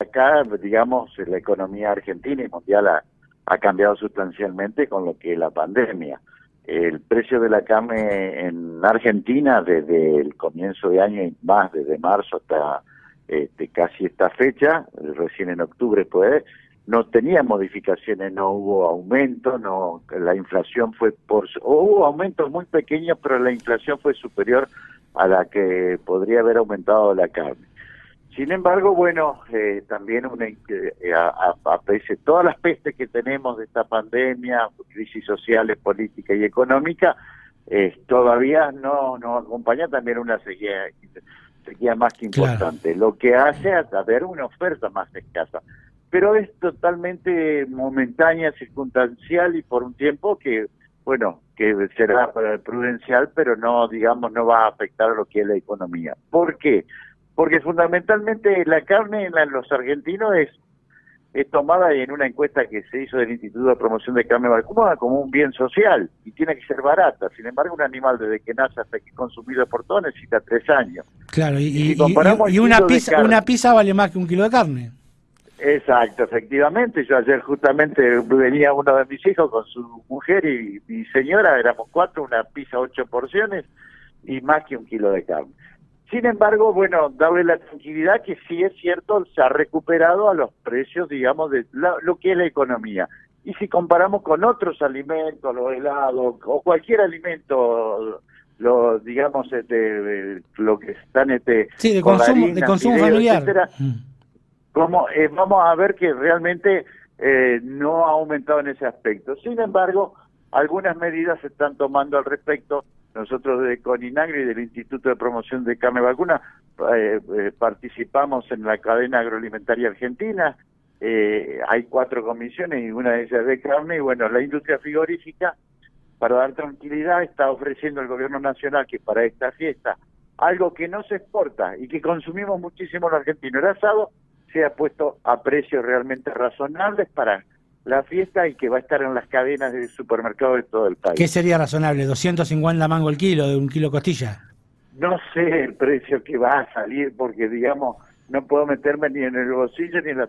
Acá, digamos, la economía argentina y mundial ha cambiado sustancialmente con lo que es la pandemia. El precio de la carne en Argentina desde el comienzo de año y más, desde marzo hasta casi esta fecha, recién en octubre, pues, no tenía modificaciones, no hubo aumento, no, la inflación fue hubo aumentos muy pequeños, pero la inflación fue superior a la que podría haber aumentado la carne. Sin embargo, bueno, también a pesar de todas las pestes que tenemos de esta pandemia, crisis sociales, política y económica, todavía no acompaña también una sequía más que importante, claro. Lo que hace a haber una oferta más escasa. Pero es totalmente momentánea, circunstancial y por un tiempo que, bueno, que será prudencial, pero no, digamos, no va a afectar a lo que es la economía. ¿Por qué? Porque fundamentalmente la carne en los argentinos es tomada en una encuesta que se hizo del Instituto de Promoción de Carne Vacuna como un bien social y tiene que ser barata. Sin embargo, un animal desde que nace hasta que es consumido por todo necesita 3 años. Claro, y una pizza vale más que un kilo de carne. Exacto, efectivamente. Yo ayer justamente venía uno de mis hijos con su mujer y mi señora, éramos 4, una pizza 8 porciones y más que un kilo de carne. Sin embargo, bueno, darle la tranquilidad que sí es cierto, se ha recuperado a los precios, digamos, de lo que es la economía. Y si comparamos con otros alimentos, los helados o cualquier alimento, digamos, lo que están... sí, de consumo, harina, de consumo fideos, familiar. Etcétera, vamos a ver que realmente no ha aumentado en ese aspecto. Sin embargo, algunas medidas se están tomando al respecto. Nosotros de Coninagro y del Instituto de Promoción de Carne Vacuna participamos en la cadena agroalimentaria argentina. Hay 4 comisiones y una de ellas es de carne. Y bueno, la industria frigorífica, para dar tranquilidad, está ofreciendo al gobierno nacional que para esta fiesta, algo que no se exporta y que consumimos muchísimo los argentinos, el asado, se ha puesto a precios realmente razonables para la fiesta y que va a estar en las cadenas de supermercados de todo el país. ¿Qué sería razonable? ¿250 mango el kilo, de un kilo costilla? No sé el precio que va a salir porque, digamos, no puedo meterme ni en el bolsillo ni en la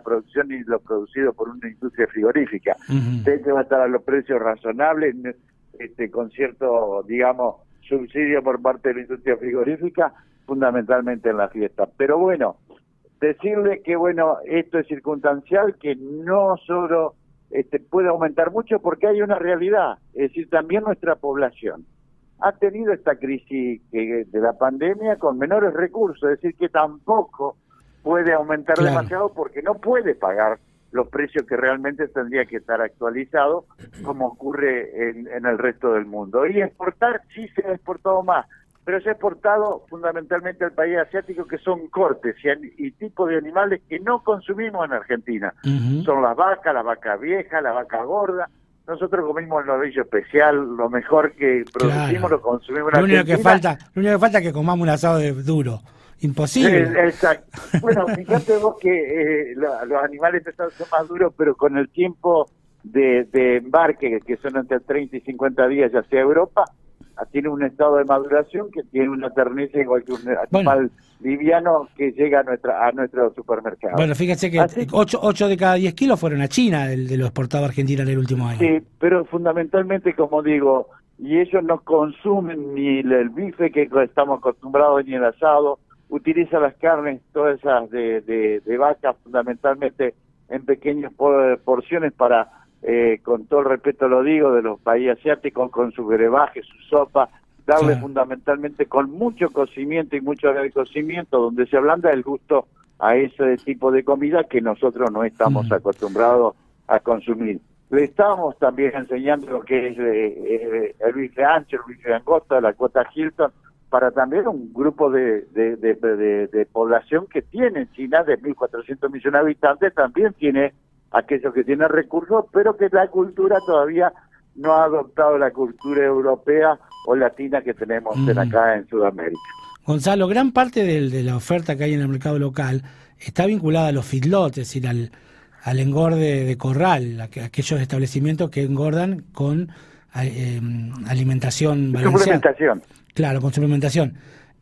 producción ni lo producido por una industria frigorífica. Usted va a estar a los precios razonables, con cierto, digamos, subsidio por parte de la industria frigorífica, fundamentalmente en la fiesta. Pero bueno, decirle que bueno, esto es circunstancial, que no solo puede aumentar mucho porque hay una realidad, es decir, también nuestra población ha tenido esta crisis de la pandemia con menores recursos, es decir, que tampoco puede aumentar claro. demasiado porque no puede pagar los precios que realmente tendría que estar actualizado como ocurre en el resto del mundo. Y exportar, sí se ha exportado más, pero se ha exportado fundamentalmente al país asiático, que son cortes y tipos de animales que no consumimos en Argentina. Son las vacas, la vaca vieja, la vaca gorda. Nosotros comimos el novillo especial, lo mejor que producimos claro. lo consumimos en Argentina. Lo único que falta es que comamos un asado de duro. Imposible. Exacto. Bueno, fíjate vos que los animales pesados son más duros, pero con el tiempo de embarque, que son entre 30 y 50 días hacia Europa, tiene un estado de maduración que tiene una terneza igual que un animal liviano que llega a nuestro supermercado. Bueno, fíjense que 8 de cada 10 kilos fueron a China de lo exportado a Argentina en el último año. Sí, pero fundamentalmente, como digo, y ellos no consumen ni el bife que estamos acostumbrados ni el asado, utilizan las carnes, todas esas de vaca, fundamentalmente en pequeñas porciones para... con todo el respeto lo digo, de los países asiáticos, con su brebaje, su sopa, darle sí. fundamentalmente con mucho cocimiento y mucho agrecocimiento, donde se ablanda el gusto a ese tipo de comida que nosotros no estamos acostumbrados a consumir. Le estamos también enseñando lo que es el bife ancho, el bife angosto, la cuota Hilton, para también un grupo de población que tiene China, de 1.400 millones de habitantes, también tiene aquellos que tienen recursos, pero que la cultura todavía no ha adoptado la cultura europea o latina que tenemos acá en Sudamérica. Gonzalo, gran parte de la oferta que hay en el mercado local está vinculada a los feedlots, es decir, al engorde de corral, aquellos establecimientos que engordan con alimentación balanceada. Suplementación. Claro, con suplementación.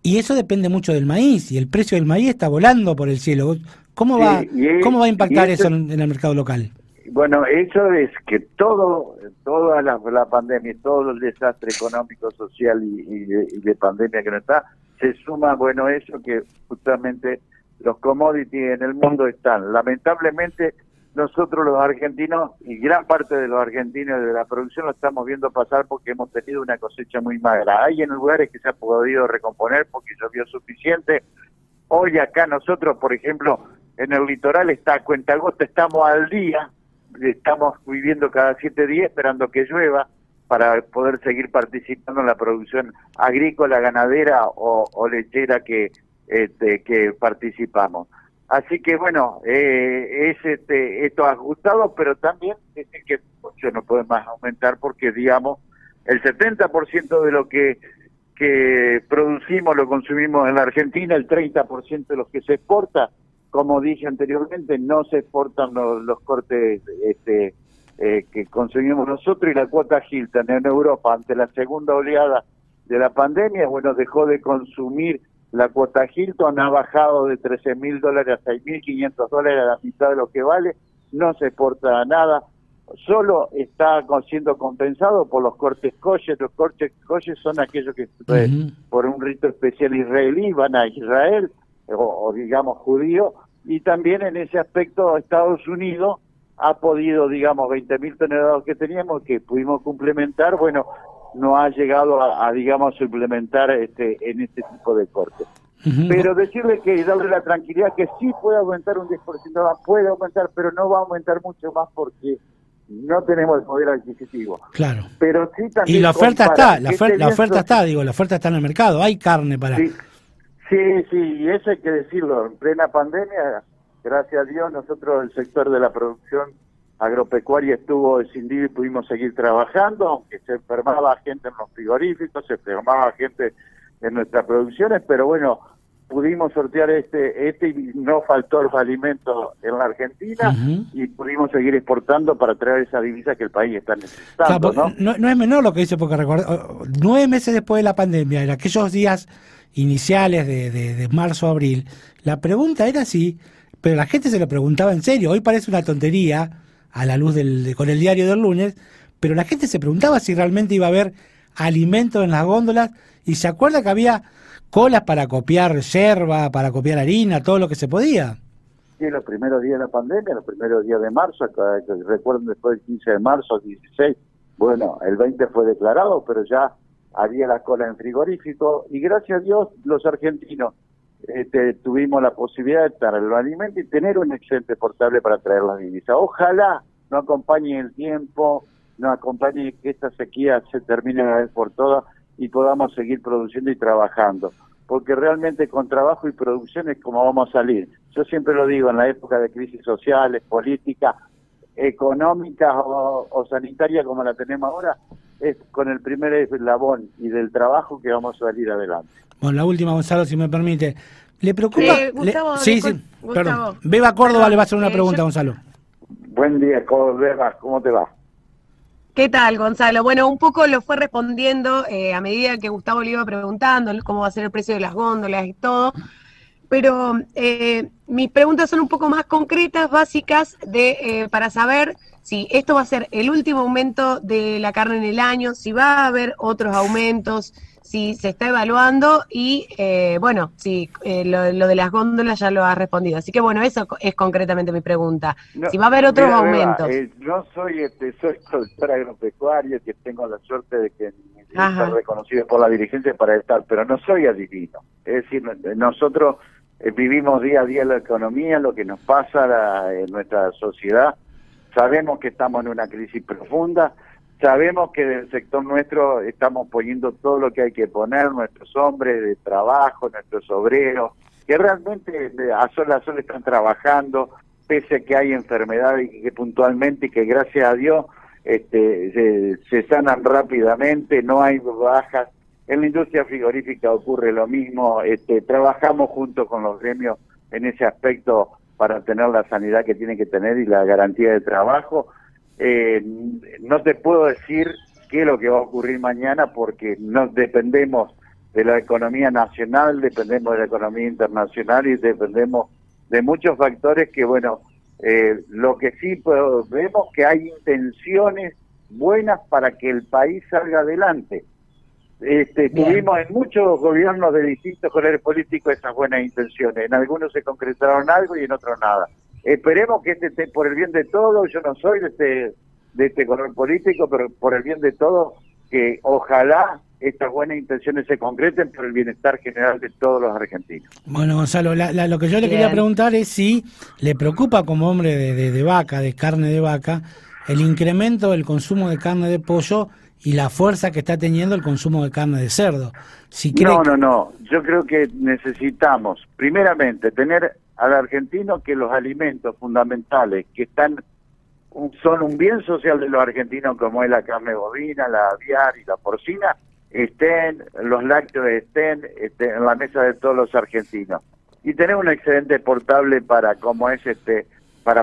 Y eso depende mucho del maíz, y el precio del maíz está volando por el cielo. ¿Cómo va a impactar eso en el mercado local? Bueno, eso es que toda la pandemia, todo el desastre económico, social y de pandemia que nos está, se suma, bueno, eso que justamente los commodities en el mundo están. Lamentablemente nosotros los argentinos y gran parte de los argentinos de la producción lo estamos viendo pasar porque hemos tenido una cosecha muy magra. Hay en lugares que se ha podido recomponer porque llovió suficiente. Hoy acá nosotros, por ejemplo, en el litoral está a cuentagotas, estamos al día, estamos viviendo cada 7 días esperando que llueva para poder seguir participando en la producción agrícola, ganadera o lechera que participamos. Así que bueno, esto ha ajustado, pero también es que yo no puedo más aumentar porque, digamos, el 70% de lo que producimos lo consumimos en la Argentina, el 30% de lo que se exporta, como dije anteriormente, no se exportan los cortes que consumimos nosotros, y la cuota Hilton en Europa ante la segunda oleada de la pandemia, bueno, dejó de consumir. La cuota Hilton ha bajado de $13.000 a $6.500, a la mitad de lo que vale, no se exporta nada, solo está siendo compensado por los cortes kosher. Los cortes kosher son aquellos que por un rito especial israelí van a Israel, o digamos judío, y también en ese aspecto Estados Unidos ha podido, digamos, 20.000 toneladas que teníamos, que pudimos complementar, bueno, no ha llegado a digamos, suplementar en este tipo de cortes. Pero decirle que darle la tranquilidad que sí puede aumentar un 10% más, puede aumentar, pero no va a aumentar mucho más porque no tenemos el poder adquisitivo. Claro. Pero sí también. Y la oferta está, la oferta está en el mercado, hay carne para. Sí, y eso hay que decirlo, en plena pandemia, gracias a Dios, nosotros el sector de la producción agropecuaria estuvo escindido y pudimos seguir trabajando, aunque se enfermaba gente en los frigoríficos, se enfermaba gente en nuestras producciones, pero bueno, pudimos sortear y no faltó el alimento en la Argentina y pudimos seguir exportando para traer esa divisa que el país está necesitando. O sea, no es menor lo que dice, porque recuerda, 9 meses después de la pandemia, en aquellos días iniciales de marzo a abril, la pregunta era así, pero la gente se lo preguntaba en serio. Hoy parece una tontería, a la luz con el diario del lunes, pero la gente se preguntaba si realmente iba a haber alimentos en las góndolas, y se acuerda que había colas para copiar yerba, para copiar harina, todo lo que se podía. Sí, los primeros días de la pandemia, los primeros días de marzo, recuerden, después del 15 de marzo, 16, bueno, el 20 fue declarado, pero ya había la cola en frigorífico, y gracias a Dios los argentinos tuvimos la posibilidad de traer los alimentos y tener un excedente portable para traer las divisas. Ojalá no acompañe el tiempo, no acompañe que esta sequía se termine una vez por todas y podamos seguir produciendo y trabajando, porque realmente con trabajo y producción es como vamos a salir. Yo siempre lo digo, en la época de crisis sociales, políticas, económicas o sanitarias como la tenemos ahora, es con el primer eslabón y del trabajo que vamos a salir adelante. Bueno, la última, Gonzalo, si me permite. ¿Le preocupa? Gustavo, Gustavo. Beba Córdoba le va a hacer una pregunta, Gonzalo. Buen día, Beba, ¿cómo te va? ¿Qué tal, Gonzalo? Bueno, un poco lo fue respondiendo a medida que Gustavo le iba preguntando cómo va a ser el precio de las góndolas y todo, pero mis preguntas son un poco más concretas, básicas, para saber si esto va a ser el último aumento de la carne en el año, si va a haber otros aumentos, si se está evaluando, y bueno, si lo de las góndolas ya lo ha respondido. Así que bueno, eso es concretamente mi pregunta. No, si va a haber otros aumentos. Beba, yo soy productor agropecuario, que tengo la suerte de que estar reconocido por la dirigencia para estar, pero no soy adivino. Es decir, nosotros vivimos día a día la economía, lo que nos pasa en nuestra sociedad. Sabemos que estamos en una crisis profunda, sabemos que del sector nuestro estamos poniendo todo lo que hay que poner, nuestros hombres de trabajo, nuestros obreros, que realmente a sol están trabajando, pese a que hay enfermedades que puntualmente y que gracias a Dios se sanan rápidamente, no hay bajas. En la industria frigorífica ocurre lo mismo, trabajamos junto con los gremios en ese aspecto para tener la sanidad que tienen que tener y la garantía de trabajo. No te puedo decir qué es lo que va a ocurrir mañana porque no dependemos de la economía nacional, dependemos de la economía internacional y dependemos de muchos factores que, bueno, lo que sí vemos que hay intenciones buenas para que el país salga adelante. Tuvimos en muchos gobiernos de distintos colores políticos esas buenas intenciones. En algunos se concretaron algo y en otros nada. Esperemos que este, por el bien de todos, yo no soy de este color político, pero por el bien de todos, que ojalá estas buenas intenciones se concreten por el bienestar general de todos los argentinos. Bueno, Gonzalo, lo que yo le quería preguntar es si le preocupa como hombre de vaca, de carne de vaca, el incremento del consumo de carne de pollo y la fuerza que está teniendo el consumo de carne de cerdo. Si cree... No. Yo creo que necesitamos, primeramente, tener al argentino que los alimentos fundamentales que son un bien social de los argentinos, como es la carne bovina, la aviar y la porcina, estén, los lácteos estén en la mesa de todos los argentinos. Y tener un excedente exportable para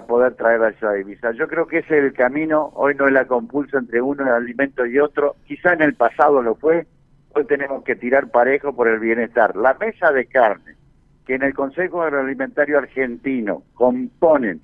poder traer a esa divisa. Yo creo que ese es el camino. Hoy no es la compulsa entre uno, el alimento y otro. Quizá en el pasado lo fue. Hoy tenemos que tirar parejo por el bienestar. La mesa de carne, que en el Consejo Agroalimentario Argentino componen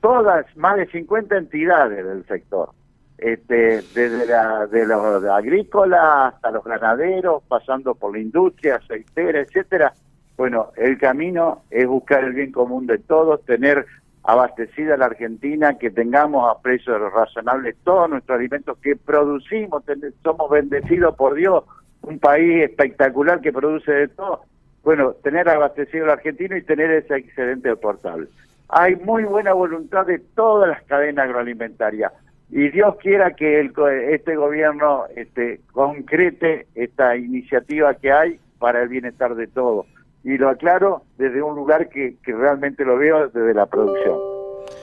todas, más de 50 entidades del sector, desde los agrícolas hasta los ganaderos, pasando por la industria, aceitera, etcétera. Bueno, el camino es buscar el bien común de todos, tener abastecida la Argentina, que tengamos a precios razonables todos nuestros alimentos que producimos. Somos bendecidos por Dios, un país espectacular que produce de todo. Bueno, tener abastecido al argentino y tener ese excedente exportable. Hay muy buena voluntad de todas las cadenas agroalimentarias, y Dios quiera que este gobierno concrete esta iniciativa que hay para el bienestar de todos. Y lo aclaro desde un lugar que realmente lo veo desde la producción.